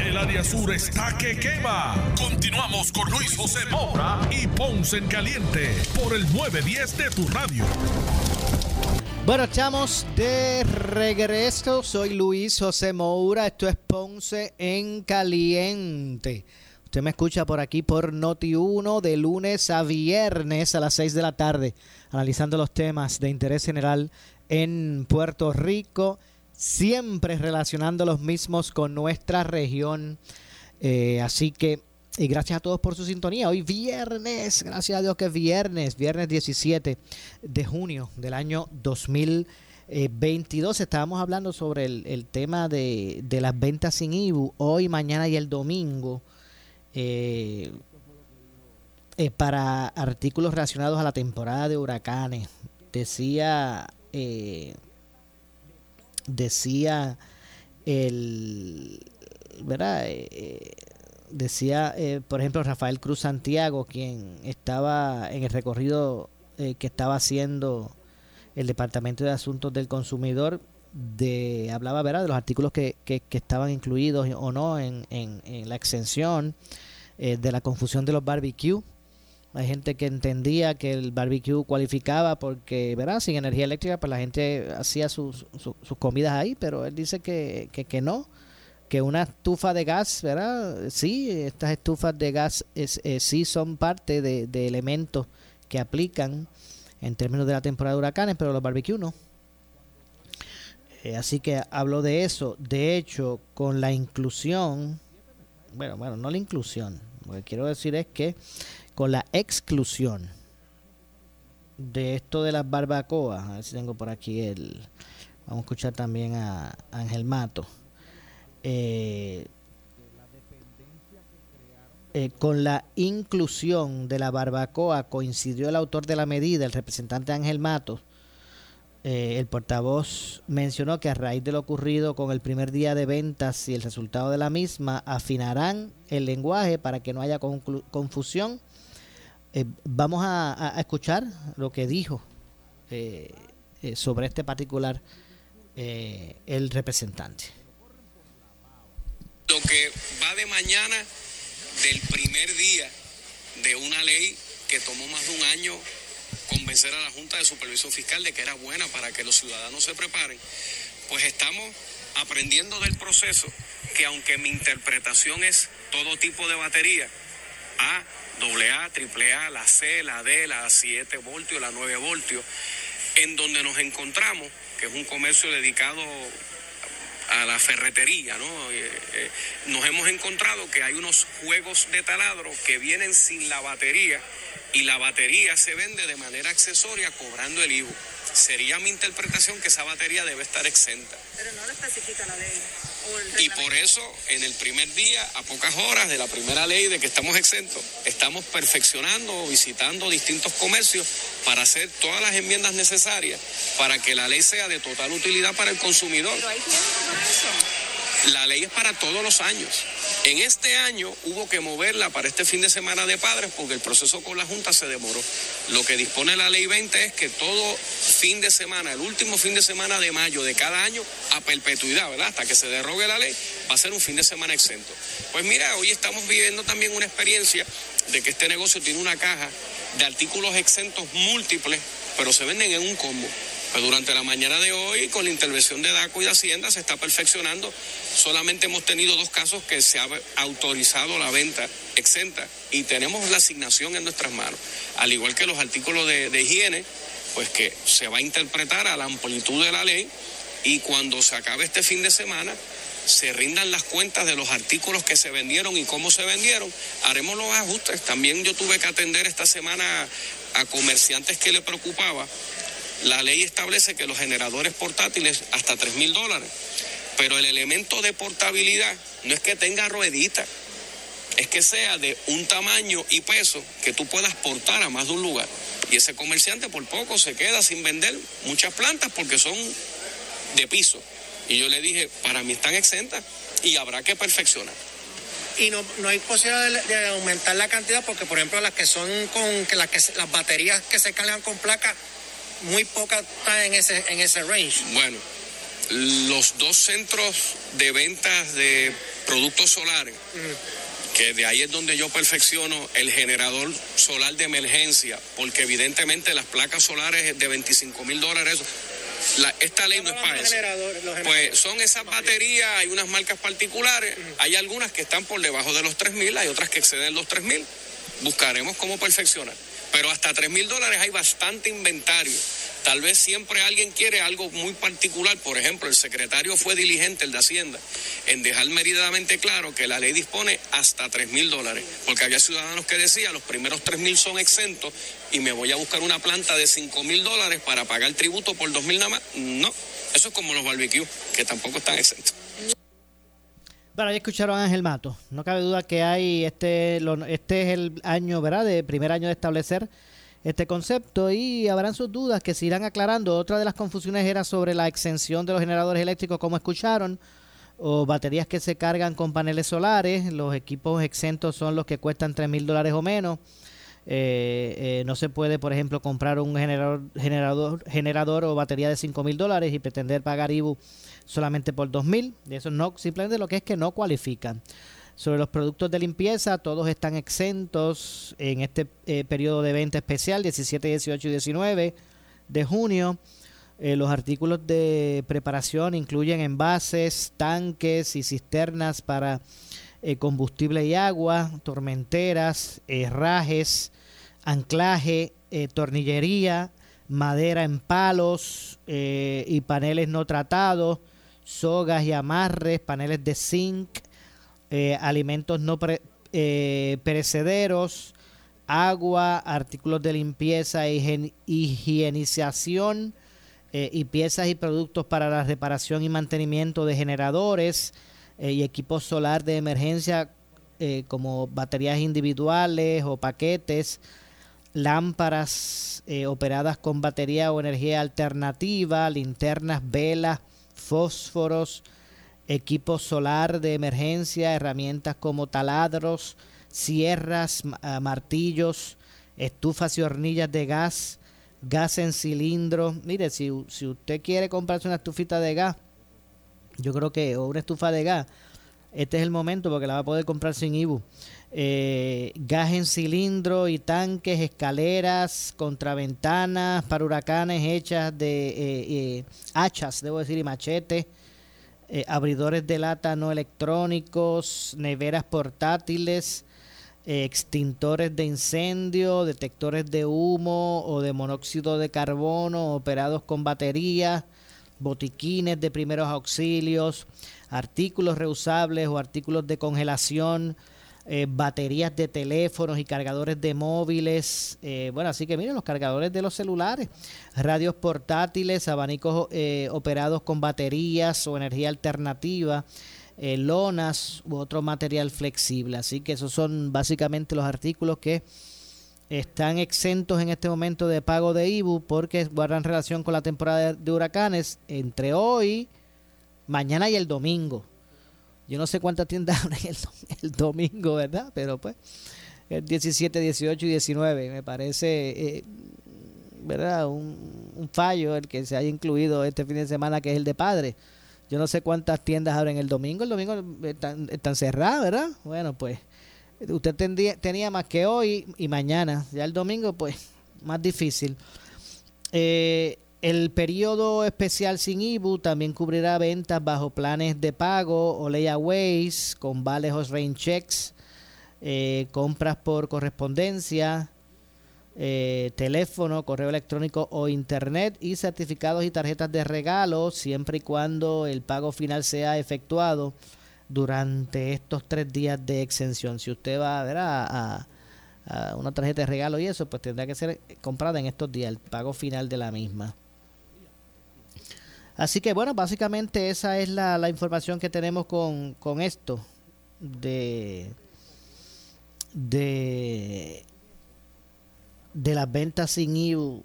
El área sur está que quema. Continuamos con Luis José Moura y Ponce en Caliente por el nueve diez de tu radio. Bueno, estamos de regreso. Soy Luis José Moura. Esto es Ponce en Caliente. Usted me escucha por aquí por Noti uno de lunes a viernes a las seis de la tarde, analizando los temas de interés general en Puerto Rico, siempre relacionando los mismos con nuestra región. Eh, así que, y gracias a todos por su sintonía. Hoy viernes, gracias a Dios que es viernes, viernes diecisiete de junio del año dos mil veintidós. Estábamos hablando sobre el, el tema de, de las ventas sin I B U hoy, mañana y el domingo eh, eh, para artículos relacionados a la temporada de huracanes. Decía... Eh, Decía el, ¿verdad? Eh, decía, eh, por ejemplo, Rafael Cruz Santiago, quien estaba en el recorrido eh, que estaba haciendo el Departamento de Asuntos del Consumidor, de hablaba, ¿verdad?, de los artículos que, que, que estaban incluidos o no en, en, en la exención, eh, de la confusión de los barbecues. Hay gente que entendía que el barbecue cualificaba porque, ¿verdad?, sin energía eléctrica, pues la gente hacía sus, sus, sus comidas ahí, pero él dice que, que, que no, que una estufa de gas, ¿verdad?, sí, estas estufas de gas es, eh, sí son parte de, de elementos que aplican en términos de la temporada de huracanes, pero los barbecues no. Eh, así que hablo de eso. De hecho, con la inclusión, bueno, bueno, no la inclusión, lo que quiero decir es que con la exclusión de esto de las barbacoas, a ver si tengo por aquí el... Vamos a escuchar también a Ángel Mato. Eh, eh, con la inclusión de la barbacoa coincidió el autor de la medida, el representante Ángel Mato, Eh, el portavoz mencionó que a raíz de lo ocurrido con el primer día de ventas y el resultado de la misma, afinarán el lenguaje para que no haya confusión. Eh, vamos a, a escuchar lo que dijo eh, eh, sobre este particular eh, el representante. Lo que va de mañana del primer día de una ley que tomó más de un año convencer a la Junta de Supervisión Fiscal de que era buena para que los ciudadanos se preparen, pues estamos aprendiendo del proceso que, aunque mi interpretación es todo tipo de batería, A, doble A, triple A, la C, la D, la siete voltios, la nueve voltios, en donde nos encontramos, que es un comercio dedicado a la ferretería, ¿no? Eh, eh, nos hemos encontrado que hay unos juegos de taladro que vienen sin la batería y la batería se vende de manera accesoria cobrando el I V A. Sería mi interpretación que esa batería debe estar exenta. Pero no lo especifica la ley. Y por eso, en el primer día, a pocas horas de la primera ley de que estamos exentos, estamos perfeccionando o visitando distintos comercios para hacer todas las enmiendas necesarias para que la ley sea de total utilidad para el consumidor. ¿Pero hay tiempo para eso? La ley es para todos los años. En este año hubo que moverla para este fin de semana de padres porque el proceso con la Junta se demoró. Lo que dispone la ley veinte es que todo fin de semana, el último fin de semana de mayo de cada año, a perpetuidad, ¿verdad? Hasta que se derrogue la ley, va a ser un fin de semana exento. Pues mira, hoy estamos viviendo también una experiencia de que este negocio tiene una caja de artículos exentos múltiples, pero se venden en un combo. Pero durante la mañana de hoy, con la intervención de DACO y de Hacienda, se está perfeccionando. Solamente hemos tenido dos casos que se ha autorizado la venta exenta y tenemos la asignación en nuestras manos. Al igual que los artículos de, de higiene, pues que se va a interpretar a la amplitud de la ley y cuando se acabe este fin de semana se rindan las cuentas de los artículos que se vendieron y cómo se vendieron, haremos los ajustes. También yo tuve que atender esta semana a comerciantes que le preocupaba. La ley establece que los generadores portátiles hasta tres mil dólares, pero el elemento de portabilidad no es que tenga ruedita, es que sea de un tamaño y peso que tú puedas portar a más de un lugar. Y ese comerciante por poco se queda sin vender muchas plantas porque son de piso. Y yo le dije, para mí están exentas y habrá que perfeccionar. Y no, no hay posibilidad de, de aumentar la cantidad porque, por ejemplo, las que son con que las, que, las baterías que se cargan con placa, muy poca está en ese, en ese range. Bueno, los dos centros de ventas de productos solares, uh-huh, que de ahí es donde yo perfecciono el generador solar de emergencia, porque evidentemente las placas solares de veinticinco mil dólares, la, esta ley no es para eso. Pues son esas baterías, hay unas marcas particulares, uh-huh, hay algunas que están por debajo de los tres mil, hay otras que exceden los tres mil. Buscaremos cómo perfeccionar. Pero hasta tres mil dólares hay bastante inventario. Tal vez siempre alguien quiere algo muy particular. Por ejemplo, el secretario fue diligente, el de Hacienda, en dejar meridianamente claro que la ley dispone hasta tres mil dólares. Porque había ciudadanos que decían, los primeros tres mil son exentos y me voy a buscar una planta de cinco mil dólares para pagar tributo por dos mil nada más. No, eso es como los barbecues, que tampoco están exentos. Bueno, ya escucharon a Ángel Mato. No cabe duda que hay este lo, este es el año, ¿verdad?, de primer año de establecer este concepto y habrán sus dudas que se irán aclarando. Otra de las confusiones era sobre la exención de los generadores eléctricos, como escucharon, o baterías que se cargan con paneles solares. Los equipos exentos son los que cuestan tres mil dólares o menos. Eh, eh, no se puede, por ejemplo, comprar un generador generador generador o batería de cinco mil dólares y pretender pagar I B U solamente por dos mil. De eso no, simplemente lo que es que no cualifican. Sobre los productos de limpieza, todos están exentos en este eh, periodo de venta especial, diecisiete, dieciocho y diecinueve de junio. Eh, los artículos de preparación incluyen envases, tanques y cisternas para eh, combustible y agua, tormenteras, herrajes, anclaje, eh, tornillería, madera en palos eh, y paneles no tratados, sogas y amarres, paneles de zinc, eh, alimentos no pre, eh, perecederos, agua, artículos de limpieza e higien, higienización eh, y piezas y productos para la reparación y mantenimiento de generadores eh, y equipos solar de emergencia eh, como baterías individuales o paquetes, lámparas eh, operadas con batería o energía alternativa, linternas, velas, fósforos, equipo solar de emergencia, herramientas como taladros, sierras, uh, martillos, estufas y hornillas de gas, gas en cilindro. Mire, si, si usted quiere comprarse una estufita de gas, yo creo que, o una estufa de gas, este es el momento porque la va a poder comprar sin I B U. Eh, gas en cilindro y tanques, escaleras, contraventanas para huracanes hechas de eh, eh, hachas, debo decir, y machetes, eh, abridores de lata no electrónicos, neveras portátiles, eh, extintores de incendio, detectores de humo o de monóxido de carbono operados con batería, botiquines de primeros auxilios, artículos reusables o artículos de congelación, Eh, baterías de teléfonos y cargadores de móviles, eh, bueno, así que miren, los cargadores de los celulares, radios portátiles, abanicos eh, operados con baterías o energía alternativa, eh, lonas u otro material flexible. Así que esos son básicamente los artículos que están exentos en este momento de pago de I B U porque guardan relación con la temporada de, de huracanes entre hoy, mañana y el domingo. Yo no sé cuántas tiendas abren el, el domingo, ¿verdad? Pero pues, el diecisiete, dieciocho y diecinueve, me parece, eh, ¿verdad? Un, un fallo el que se haya incluido este fin de semana, que es el de Padres. Yo no sé cuántas tiendas abren el domingo. El domingo están, están cerradas, ¿verdad? Bueno, pues, usted tendría, tenía más que hoy y mañana. Ya el domingo, pues, más difícil. Eh... El periodo especial sin I B U también cubrirá ventas bajo planes de pago o layaways con vales o rain checks, eh, compras por correspondencia, eh, teléfono, correo electrónico o internet y certificados y tarjetas de regalo siempre y cuando el pago final sea efectuado durante estos tres días de exención. Si usted va a ver a... a a una tarjeta de regalo y eso, pues tendrá que ser comprada en estos días, el pago final de la misma. Así que bueno, básicamente esa es la, la información que tenemos con, con esto de, de de las ventas sin I B U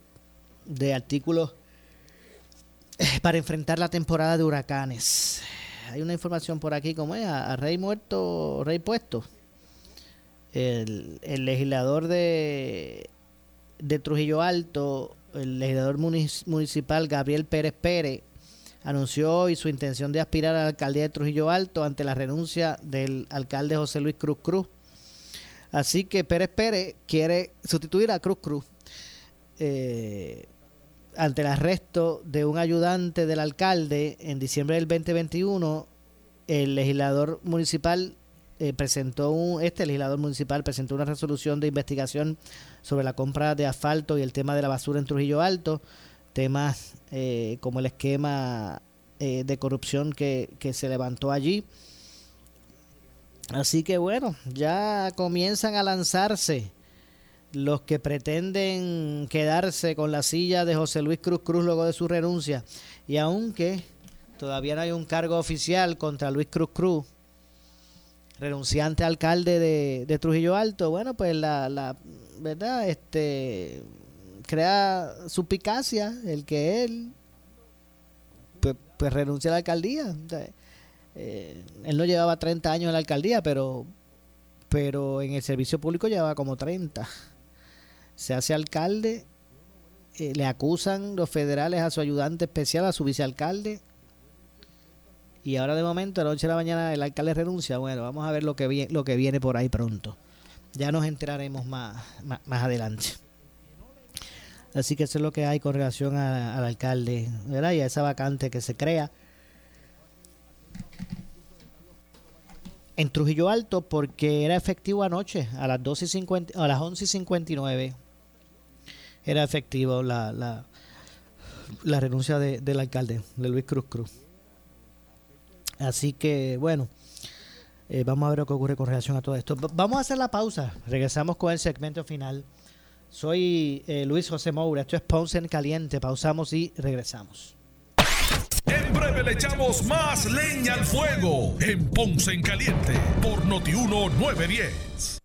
de artículos para enfrentar la temporada de huracanes. Hay una información por aquí, como es, a, a rey muerto, rey puesto. El, el legislador de, de Trujillo Alto, el legislador municip- municipal Gabriel Pérez Pérez, anunció hoy su intención de aspirar a la alcaldía de Trujillo Alto ante la renuncia del alcalde José Luis Cruz Cruz. Así que Pérez Pérez quiere sustituir a Cruz Cruz eh, ante el arresto de un ayudante del alcalde en diciembre del veinte veintiuno. El legislador municipal Eh, presentó un, este legislador municipal presentó una resolución de investigación sobre la compra de asfalto y el tema de la basura en Trujillo Alto, temas eh, como el esquema eh, de corrupción que, que se levantó allí. Así que bueno, ya comienzan a lanzarse los que pretenden quedarse con la silla de José Luis Cruz Cruz luego de su renuncia. Y aunque todavía no hay un cargo oficial contra Luis Cruz Cruz, renunciante alcalde de, de Trujillo Alto, bueno, pues la, la verdad, este, crea suspicacia el que él pues, pues renuncia a la alcaldía. Eh, él no llevaba treinta años en la alcaldía, pero, pero en el servicio público llevaba como treinta. Se hace alcalde, eh, le acusan los federales a su ayudante especial, a su vicealcalde, y ahora de momento, a las ocho de la mañana, el alcalde renuncia. Bueno, vamos a ver lo que viene, lo que viene por ahí pronto. Ya nos enteraremos más, más, más adelante. Así que eso es lo que hay con relación a, al alcalde, ¿verdad? Y a esa vacante que se crea en Trujillo Alto, porque era efectivo anoche, a las doce y cincuenta, a las once y cincuenta y nueve. Era efectivo la, la, la renuncia de, del alcalde, de Luis Cruz Cruz. Así que, bueno, eh, vamos a ver lo que ocurre con relación a todo esto. B- vamos a hacer la pausa. Regresamos con el segmento final. Soy eh, Luis José Moura. Esto es Ponce en Caliente. Pausamos y regresamos. En breve le echamos más leña al fuego en Ponce en Caliente por Notiuno nueve diez.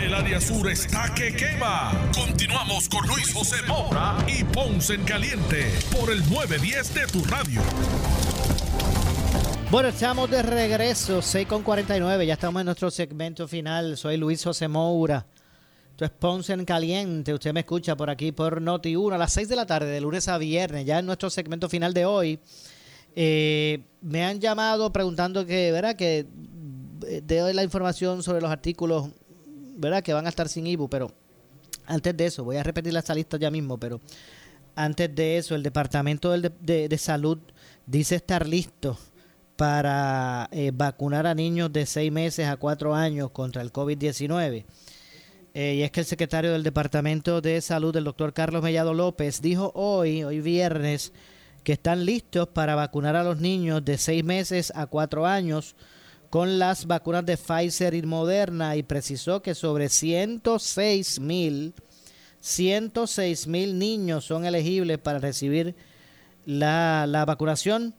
El área sur está que quema. Continuamos con Luis José Moura y Ponce en Caliente por el nueve diez de tu radio. Bueno, estamos de regreso, seis con cuarenta y nueve. Ya estamos en nuestro segmento final. Soy Luis José Moura. Esto es Ponce en Caliente. Usted me escucha por aquí por Notiuno a las seis de la tarde, de lunes a viernes. Ya en nuestro segmento final de hoy. Eh, me han llamado preguntando que, ¿verdad?, que de la información sobre los artículos, ¿verdad?, que van a estar sin I B U, pero antes de eso, voy a repetir esta lista ya mismo, pero antes de eso, el Departamento de, de, de Salud dice estar listo para eh, vacunar a niños de seis meses a cuatro años contra el COVID diecinueve. Eh, y es que el secretario del Departamento de Salud, el doctor Carlos Mellado López, dijo hoy, hoy viernes, que están listos para vacunar a los niños de seis meses a cuatro años con las vacunas de Pfizer y Moderna, y precisó que sobre ciento seis mil niños son elegibles para recibir la, la vacunación.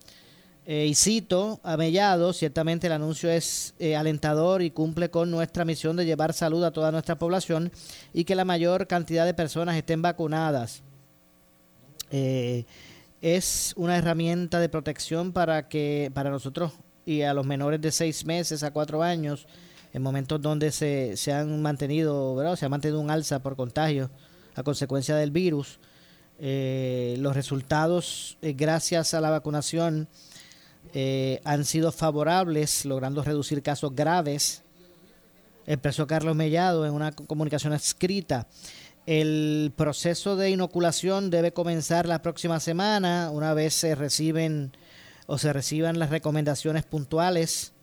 Eh, y cito a Mellado: ciertamente el anuncio es eh, alentador y cumple con nuestra misión de llevar salud a toda nuestra población y que la mayor cantidad de personas estén vacunadas. Eh, es una herramienta de protección para que para nosotros y a los menores de seis meses a cuatro años, en momentos donde se, se han mantenido, ¿verdad?, se ha mantenido un alza por contagios a consecuencia del virus. Eh, los resultados, eh, gracias a la vacunación, eh, han sido favorables, logrando reducir casos graves, expresó Carlos Mellado en una comunicación escrita. El proceso de inoculación debe comenzar la próxima semana, una vez se reciben o se reciban las recomendaciones puntuales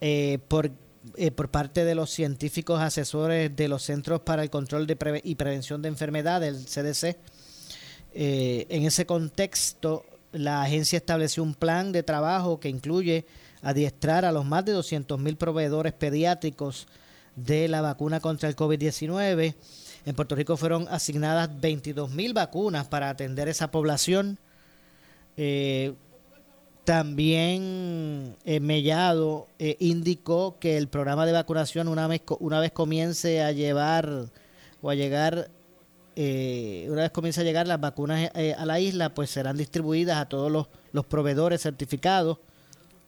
eh, por, eh, por parte de los científicos asesores de los Centros para el Control de Preve- y Prevención de Enfermedades, el C D C. Eh, en ese contexto, la agencia estableció un plan de trabajo que incluye adiestrar a los más de doscientos mil proveedores pediátricos de la vacuna contra el COVID diecinueve. En Puerto Rico fueron asignadas veintidós mil vacunas para atender esa población. Eh, También eh, Mellado eh, indicó que el programa de vacunación, una vez una vez comience a llevar o a llegar, eh, una vez comience a llegar las vacunas eh, a la isla, pues serán distribuidas a todos los, los proveedores certificados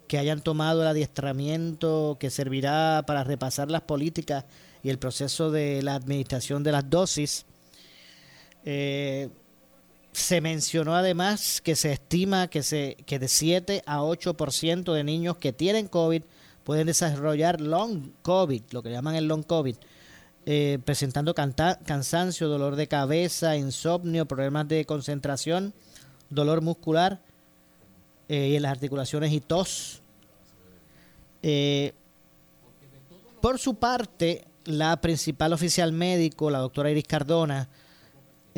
que hayan tomado el adiestramiento que servirá para repasar las políticas y el proceso de la administración de las dosis. Eh, Se mencionó además que se estima que, se, que de siete a ocho por ciento de niños que tienen COVID pueden desarrollar long COVID, lo que llaman el long COVID, eh, presentando canta, cansancio, dolor de cabeza, insomnio, problemas de concentración, dolor muscular eh, y en las articulaciones y tos. Eh, por su parte, la principal oficial médico, la doctora Iris Cardona,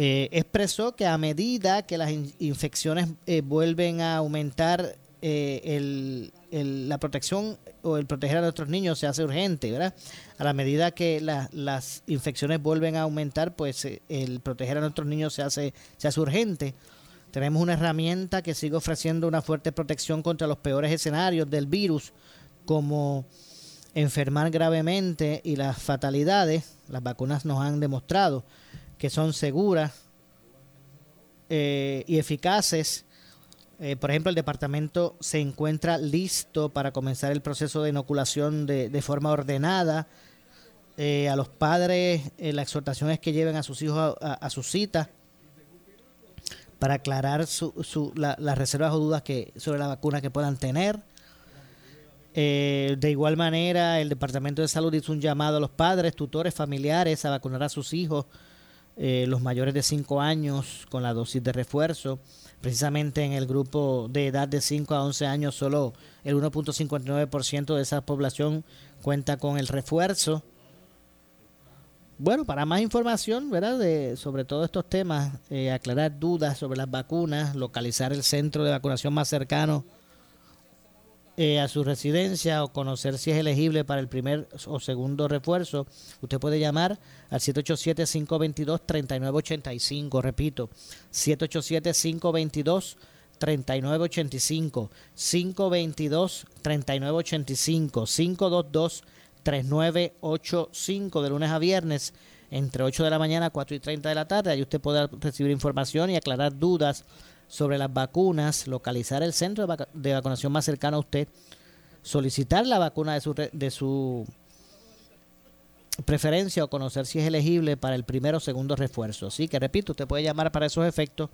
Eh, expresó que a medida que las in- infecciones eh, vuelven a aumentar, eh, el, el, la protección o el proteger a nuestros niños se hace urgente, ¿verdad? A la medida que la, las infecciones vuelven a aumentar, pues eh, el proteger a nuestros niños se hace, se hace urgente. Tenemos una herramienta que sigue ofreciendo una fuerte protección contra los peores escenarios del virus, como enfermar gravemente y las fatalidades. Las vacunas nos han demostrado que son seguras eh, y eficaces. Eh, por ejemplo, el departamento se encuentra listo para comenzar el proceso de inoculación de, de forma ordenada. Eh, a los padres, eh, la exhortación es que lleven a sus hijos a, a, a sus citas para aclarar su, su, la, las reservas o dudas que, sobre la vacuna que puedan tener. Eh, de igual manera, el Departamento de Salud hizo un llamado a los padres, tutores, familiares a vacunar a sus hijos, Eh, los mayores de cinco años con la dosis de refuerzo, precisamente en el grupo de edad de cinco a once años, solo el uno punto cincuenta y nueve por ciento de esa población cuenta con el refuerzo. Bueno, para más información, ¿verdad?, de, sobre todos estos temas, eh, aclarar dudas sobre las vacunas, localizar el centro de vacunación más cercano eh, a su residencia, o conocer si es elegible para el primer o segundo refuerzo, usted puede llamar al siete ocho siete, cinco dos dos, tres nueve ocho cinco, repito, siete ocho siete, cinco dos dos, tres nueve ocho cinco, cinco dos dos, tres nueve ocho cinco, cinco dos dos, tres nueve ocho cinco, de lunes a viernes entre ocho de la mañana a cuatro y treinta de la tarde. Ahí usted podrá recibir información y aclarar dudas sobre las vacunas, localizar el centro de, vac- de vacunación más cercano a usted, solicitar la vacuna de su, re- de su preferencia, o conocer si es elegible para el primero o segundo refuerzo. Así que, repito, usted puede llamar para esos efectos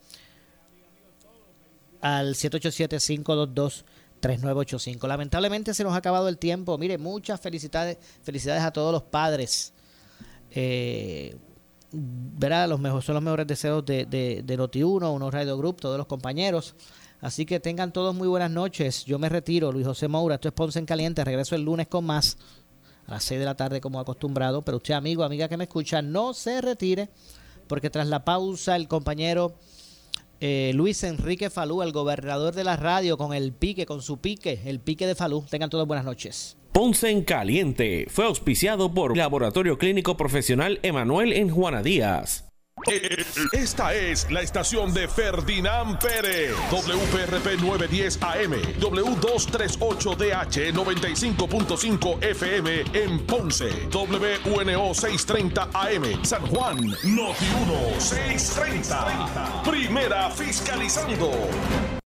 al siete ocho siete, cinco dos dos, tres nueve ocho cinco. Lamentablemente se nos ha acabado el tiempo. Mire, muchas felicidades, felicidades a todos los padres. Eh, verá, los mejores, son los mejores deseos de, de, de Notiuno, Uno Radio Group, todos los compañeros. Así que tengan todos muy buenas noches. Yo me retiro, Luis José Moura. Esto es Ponce en Caliente. Regreso el lunes con más a las seis de la tarde, como acostumbrado. Pero usted, amigo, amiga que me escucha, no se retire, porque tras la pausa el compañero Eh, Luis Enrique Falú, el gobernador de la radio, con el pique, con su pique, el pique de Falú. Tengan todas buenas noches. Ponce en Caliente fue auspiciado por Laboratorio Clínico Profesional Emanuel en Juana Díaz. Esta es la estación de Ferdinand Pérez, W P R P nueve diez A M, W doscientos treinta y ocho D H, noventa y cinco punto cinco F M en Ponce, W U N O seiscientos treinta A M, San Juan, Notiuno seiscientos treinta, primera fiscalizando.